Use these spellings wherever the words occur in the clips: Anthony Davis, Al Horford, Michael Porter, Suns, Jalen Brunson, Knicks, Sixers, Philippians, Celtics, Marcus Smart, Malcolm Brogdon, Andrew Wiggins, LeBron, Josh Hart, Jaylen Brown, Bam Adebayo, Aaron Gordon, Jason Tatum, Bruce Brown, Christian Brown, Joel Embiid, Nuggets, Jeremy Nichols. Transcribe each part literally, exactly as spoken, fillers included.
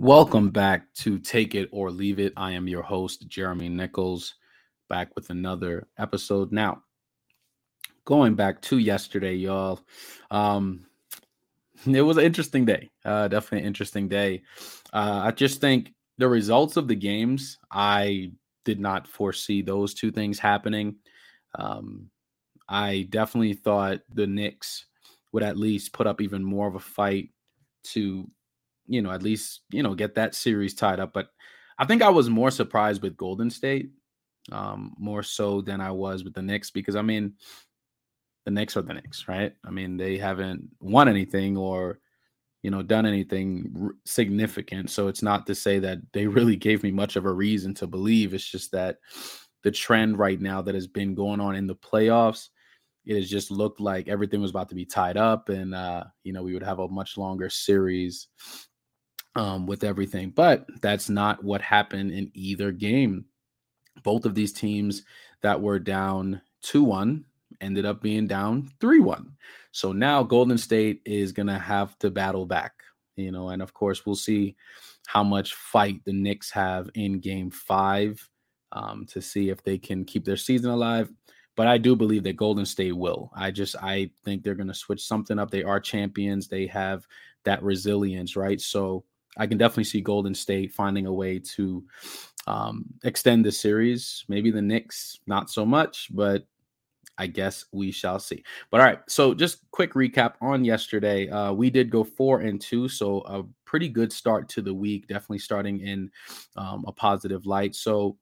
Welcome back to Take It or Leave It. I am your host, Jeremy Nichols, back with another episode. Now, going back to yesterday, y'all, um, it was an interesting day, uh, definitely an interesting day. Uh, I just think the results of the games, I did not foresee those two things happening. Um, I definitely thought the Knicks would at least put up even more of a fight to you know, at least, you know, get that series tied up. But I think I was more surprised with Golden State, um, more so than I was with the Knicks, because, I mean, the Knicks are the Knicks, right? I mean, they haven't won anything or, you know, done anything r- significant. So it's not to say that they really gave me much of a reason to believe. It's just that the trend right now that has been going on in the playoffs, it has just looked like everything was about to be tied up and, uh, you know, we would have a much longer series Um, with everything, but that's not what happened in either game. Both of these teams that were down two one ended up being down three one. So now Golden State is going to have to battle back, you know, and of course we'll see how much fight the Knicks have in game five um, to see if they can keep their season alive. But I do believe that Golden State will. I just, I think they're going to switch something up. They are champions. They have that resilience, right? So I can definitely see Golden State finding a way to um, extend the series. Maybe the Knicks, not so much, but I guess we shall see. But all right, so just quick recap on yesterday. Uh, we did go four and two, so a pretty good start to the week, definitely starting in um, a positive light. So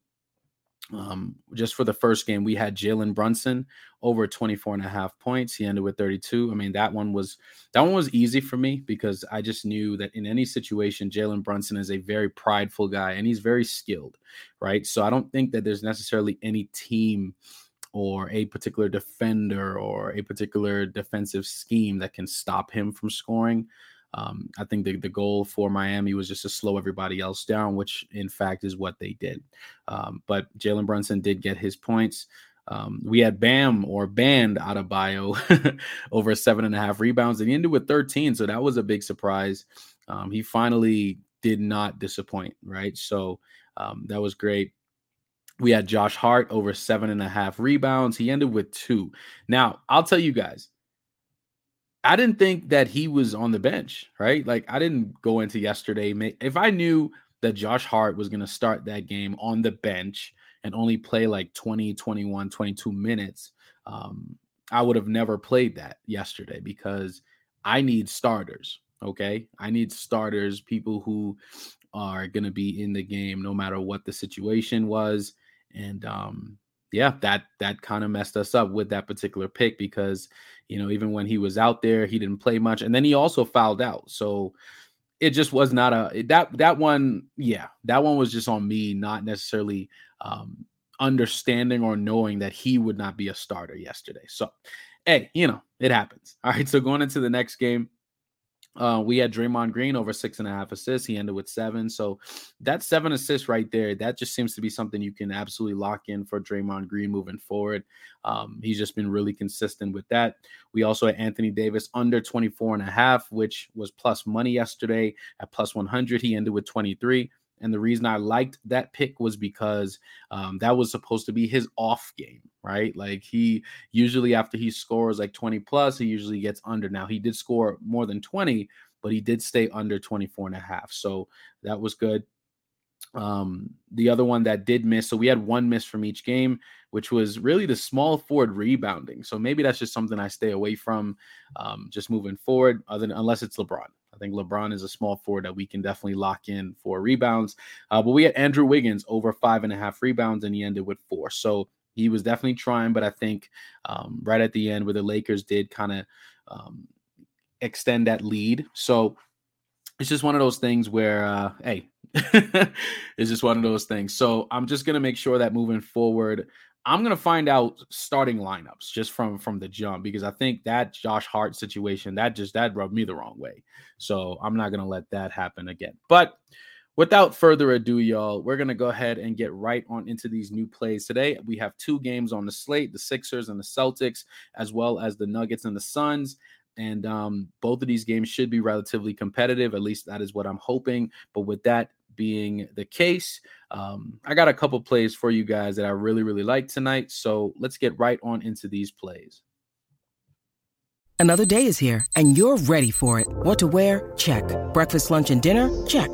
um, just for the first game, we had Jalen Brunson over twenty-four and a half points. He ended with thirty-two. I mean, that one was, that one was easy for me because I just knew that in any situation, Jalen Brunson is a very prideful guy and he's very skilled, right? So I don't think that there's necessarily any team or a particular defender or a particular defensive scheme that can stop him from scoring. Um, I think the, the goal for Miami was just to slow everybody else down, which in fact is what they did. Um, but Jalen Brunson did get his points. Um, we had Bam or Bam Adebayo over seven and a half rebounds, and he ended with thirteen. So that was a big surprise. Um, he finally did not disappoint, right? So um, that was great. We had Josh Hart over seven and a half rebounds. He ended with two. Now, I'll tell you guys, I didn't think that he was on the bench, right? Like, I didn't go into yesterday. If I knew that Josh Hart was going to start that game on the bench and only play like twenty, twenty-one, twenty-two minutes, um, I would have never played that yesterday because I need starters, okay? I need starters, people who are going to be in the game no matter what the situation was. And, um, yeah, that that kind of messed us up with that particular pick because, you know, even when he was out there, he didn't play much. And then he also fouled out. So it just was not a that that one. Yeah, that one was just on me, not necessarily um, understanding or knowing that he would not be a starter yesterday. So, hey, you know, it happens. All right. So going into the next game, uh, we had Draymond Green over six and a half assists. He ended with seven. So that seven assists right there, that just seems to be something you can absolutely lock in for Draymond Green moving forward. Um, he's just been really consistent with that. We also had Anthony Davis under twenty-four and a half, which was plus money yesterday at plus one hundred. He ended with twenty-three. And the reason I liked that pick was because um, that was supposed to be his off game, right? Like he usually after he scores like twenty plus, he usually gets under. Now he did score more than twenty, but he did stay under twenty-four and a half. So that was good. Um, the other one that did miss, so we had one miss from each game, which was really the small forward rebounding. So maybe that's just something I stay away from, um, just moving forward, other than, unless it's LeBron. I think LeBron is a small forward that we can definitely lock in for rebounds. Uh, but we had Andrew Wiggins over five and a half rebounds, and he ended with four. So he was definitely trying, but I think um, right at the end where the Lakers did kind of um, extend that lead. So it's just one of those things where, uh, hey, it's just one of those things. So I'm just going to make sure that moving forward, I'm going to find out starting lineups just from, from the jump, because I think that Josh Hart situation, that just, that rubbed me the wrong way. So I'm not going to let that happen again. But without further ado, y'all, we're going to go ahead and get right on into these new plays today. We have two games on the slate, the Sixers and the Celtics, as well as the Nuggets and the Suns. And um, both of these games should be relatively competitive. At least that is what I'm hoping. But with that being the case, um, I got a couple plays for you guys that I really, really like tonight. So let's get right on into these plays. Another day is here and you're ready for it. What to wear? Check. Breakfast, lunch, and dinner? Check.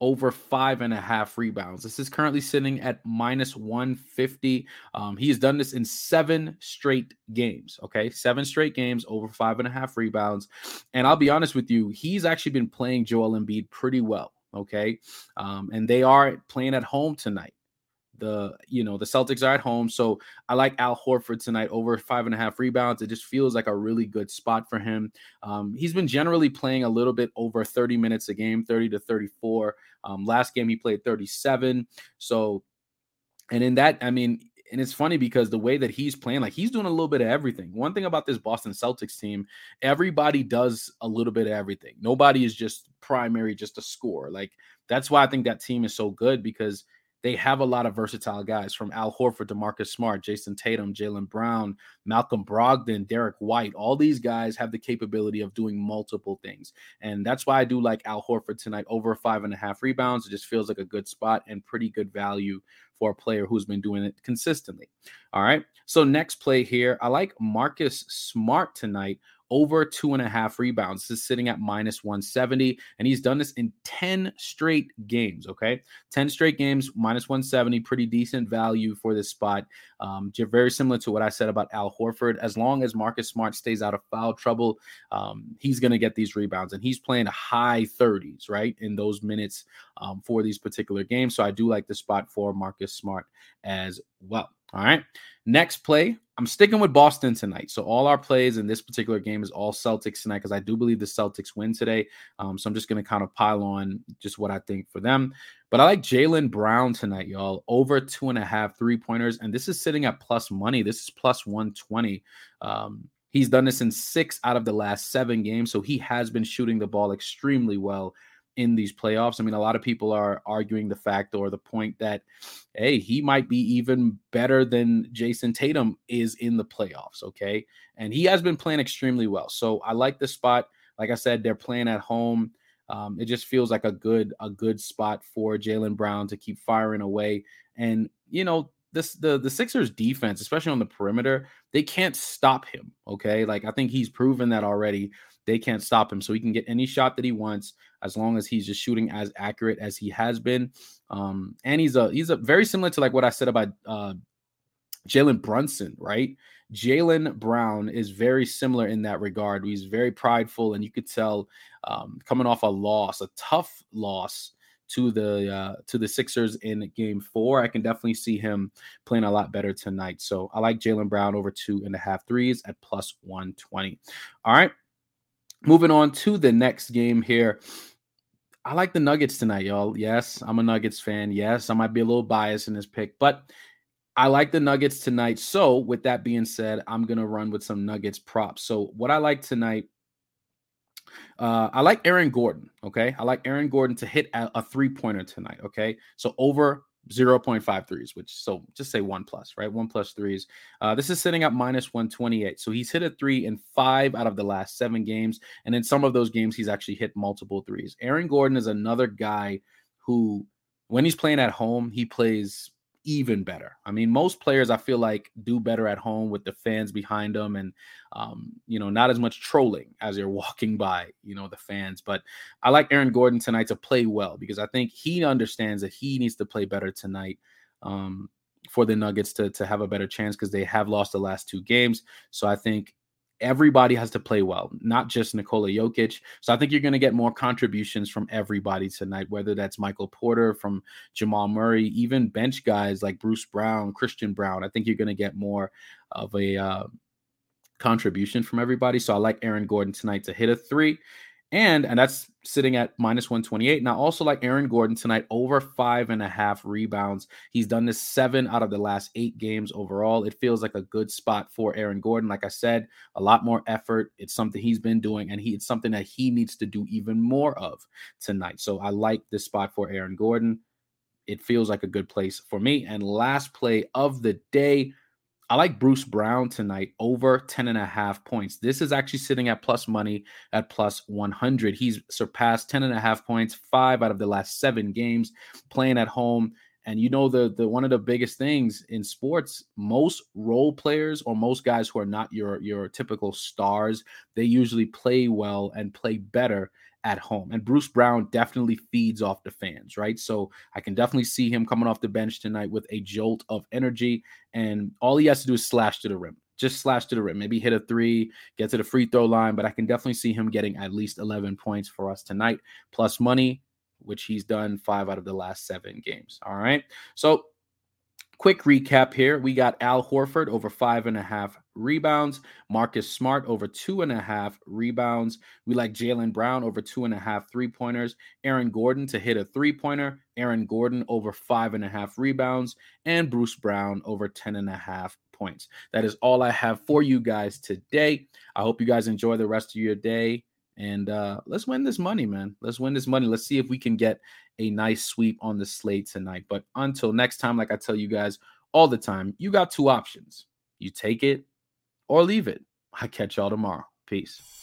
over five and a half rebounds. This is currently sitting at minus one fifty. Um, he has done this in seven straight games, okay? Seven straight games, over five and a half rebounds. And I'll be honest with you, he's actually been playing Joel Embiid pretty well, okay? Um, and they are playing at home tonight. The, you know, the Celtics are at home. So I like Al Horford tonight over five and a half rebounds. It just feels like a really good spot for him. Um, he's been generally playing a little bit over thirty minutes a game, thirty to thirty-four. Um, last game he played thirty-seven. So, and in that, I mean, and it's funny because the way that he's playing, like he's doing a little bit of everything. One thing about this Boston Celtics team, everybody does a little bit of everything. Nobody is just primary, just a scorer. Like that's why I think that team is so good, because they have a lot of versatile guys, from Al Horford to Marcus Smart, Jason Tatum, Jaylen Brown, Malcolm Brogdon, Derek White. All these guys have the capability of doing multiple things. And that's why I do like Al Horford tonight over five and a half rebounds. It just feels like a good spot and pretty good value for a player who's been doing it consistently. All right. So next play here, I like Marcus Smart tonight over two and a half rebounds. This is sitting at minus one seventy, and he's done this in ten straight games, okay? ten straight games, minus one seventy, pretty decent value for this spot. Um, very similar to what I said about Al Horford. As long as Marcus Smart stays out of foul trouble, um, he's going to get these rebounds, and he's playing high thirties, right, in those minutes um, for these particular games. So I do like the spot for Marcus Smart as well. All right, next play. I'm sticking with Boston tonight. So all our plays in this particular game is all Celtics tonight, because I do believe the Celtics win today. Um, so I'm just going to kind of pile on just what I think for them. But I like Jaylen Brown tonight, y'all, over two and a half three-pointers. And this is sitting at plus money. This is plus one twenty. Um, he's done this in six out of the last seven games. So he has been shooting the ball extremely well in these playoffs. I mean, a lot of people are arguing the fact or the point that, hey, he might be even better than Jason Tatum is in the playoffs, okay? And he has been playing extremely well. So I like the spot. Like I said, they're playing at home. Um, it just feels like a good a good spot for Jaylen Brown to keep firing away. And, you know, This the the Sixers defense, especially on the perimeter, they can't stop him, okay? Like, I think he's proven that already. They can't stop him, so he can get any shot that he wants as long as he's just shooting as accurate as he has been. Um, and he's a he's a very similar to like what I said about uh, Jalen Brunson, right? Jaylen Brown is very similar in that regard. He's very prideful, and you could tell um, coming off a loss, a tough loss, to the uh, to the Sixers in game four. I can definitely see him playing a lot better tonight. So I like Jaylen Brown over two and a half threes at plus one twenty. All right, moving on to the next game here. I like the Nuggets tonight, y'all. Yes, I'm a Nuggets fan. Yes, I might be a little biased in this pick, but I like the Nuggets tonight. So with that being said, I'm going to run with some Nuggets props. So what I like tonight Uh, I like Aaron Gordon, okay? I like Aaron Gordon to hit a, a three-pointer tonight, okay? So over zero point five threes, which, so just say one plus, right? One plus threes. Uh, this is sitting at minus one twenty-eight. So he's hit a three in five out of the last seven games. And in some of those games, he's actually hit multiple threes. Aaron Gordon is another guy who, when he's playing at home, he plays even better. I mean, most players, I feel like, do better at home with the fans behind them and, um, you know, not as much trolling as you're walking by, you know, the fans. But I like Aaron Gordon tonight to play well because I think he understands that he needs to play better tonight um, for the Nuggets to, to have a better chance because they have lost the last two games. So I think everybody has to play well, not just Nikola Jokic. So I think you're going to get more contributions from everybody tonight, whether that's Michael Porter, from Jamal Murray, even bench guys like Bruce Brown, Christian Brown. I think you're going to get more of a uh, contribution from everybody. So I like Aaron Gordon tonight to hit a three. And and that's sitting at minus one twenty-eight. And I also like Aaron Gordon tonight over five and a half rebounds. He's done this seven out of the last eight games overall. It feels like a good spot for Aaron Gordon. Like I said, a lot more effort. It's something he's been doing, and he it's something that he needs to do even more of tonight. So I like this spot for Aaron Gordon. It feels like a good place for me. And last play of the day, I like Bruce Brown tonight over ten and a half points. This is actually sitting at plus money at plus one hundred. He's surpassed ten and a half points, five out of the last seven games playing at home. And you know, the, the one of the biggest things in sports, most role players or most guys who are not your, your typical stars, they usually play well and play better at home. And Bruce Brown definitely feeds off the fans, right? So I can definitely see him coming off the bench tonight with a jolt of energy. And all he has to do is slash to the rim, just slash to the rim, maybe hit a three, get to the free throw line. But I can definitely see him getting at least eleven points for us tonight, plus money, which he's done five out of the last seven games. All right. So quick recap here. We got Al Horford over five and a half rebounds. Marcus Smart over two and a half rebounds. We like Jaylen Brown over two and a half three-pointers. Aaron Gordon to hit a three-pointer. Aaron Gordon over five and a half rebounds. And Bruce Brown over ten and a half points. That is all I have for you guys today. I hope you guys enjoy the rest of your day. And uh, let's win this money, man. Let's win this money. Let's see if we can get a nice sweep on the slate tonight. But until next time, like I tell you guys all the time, you got two options. You take it or leave it. I catch y'all tomorrow. Peace.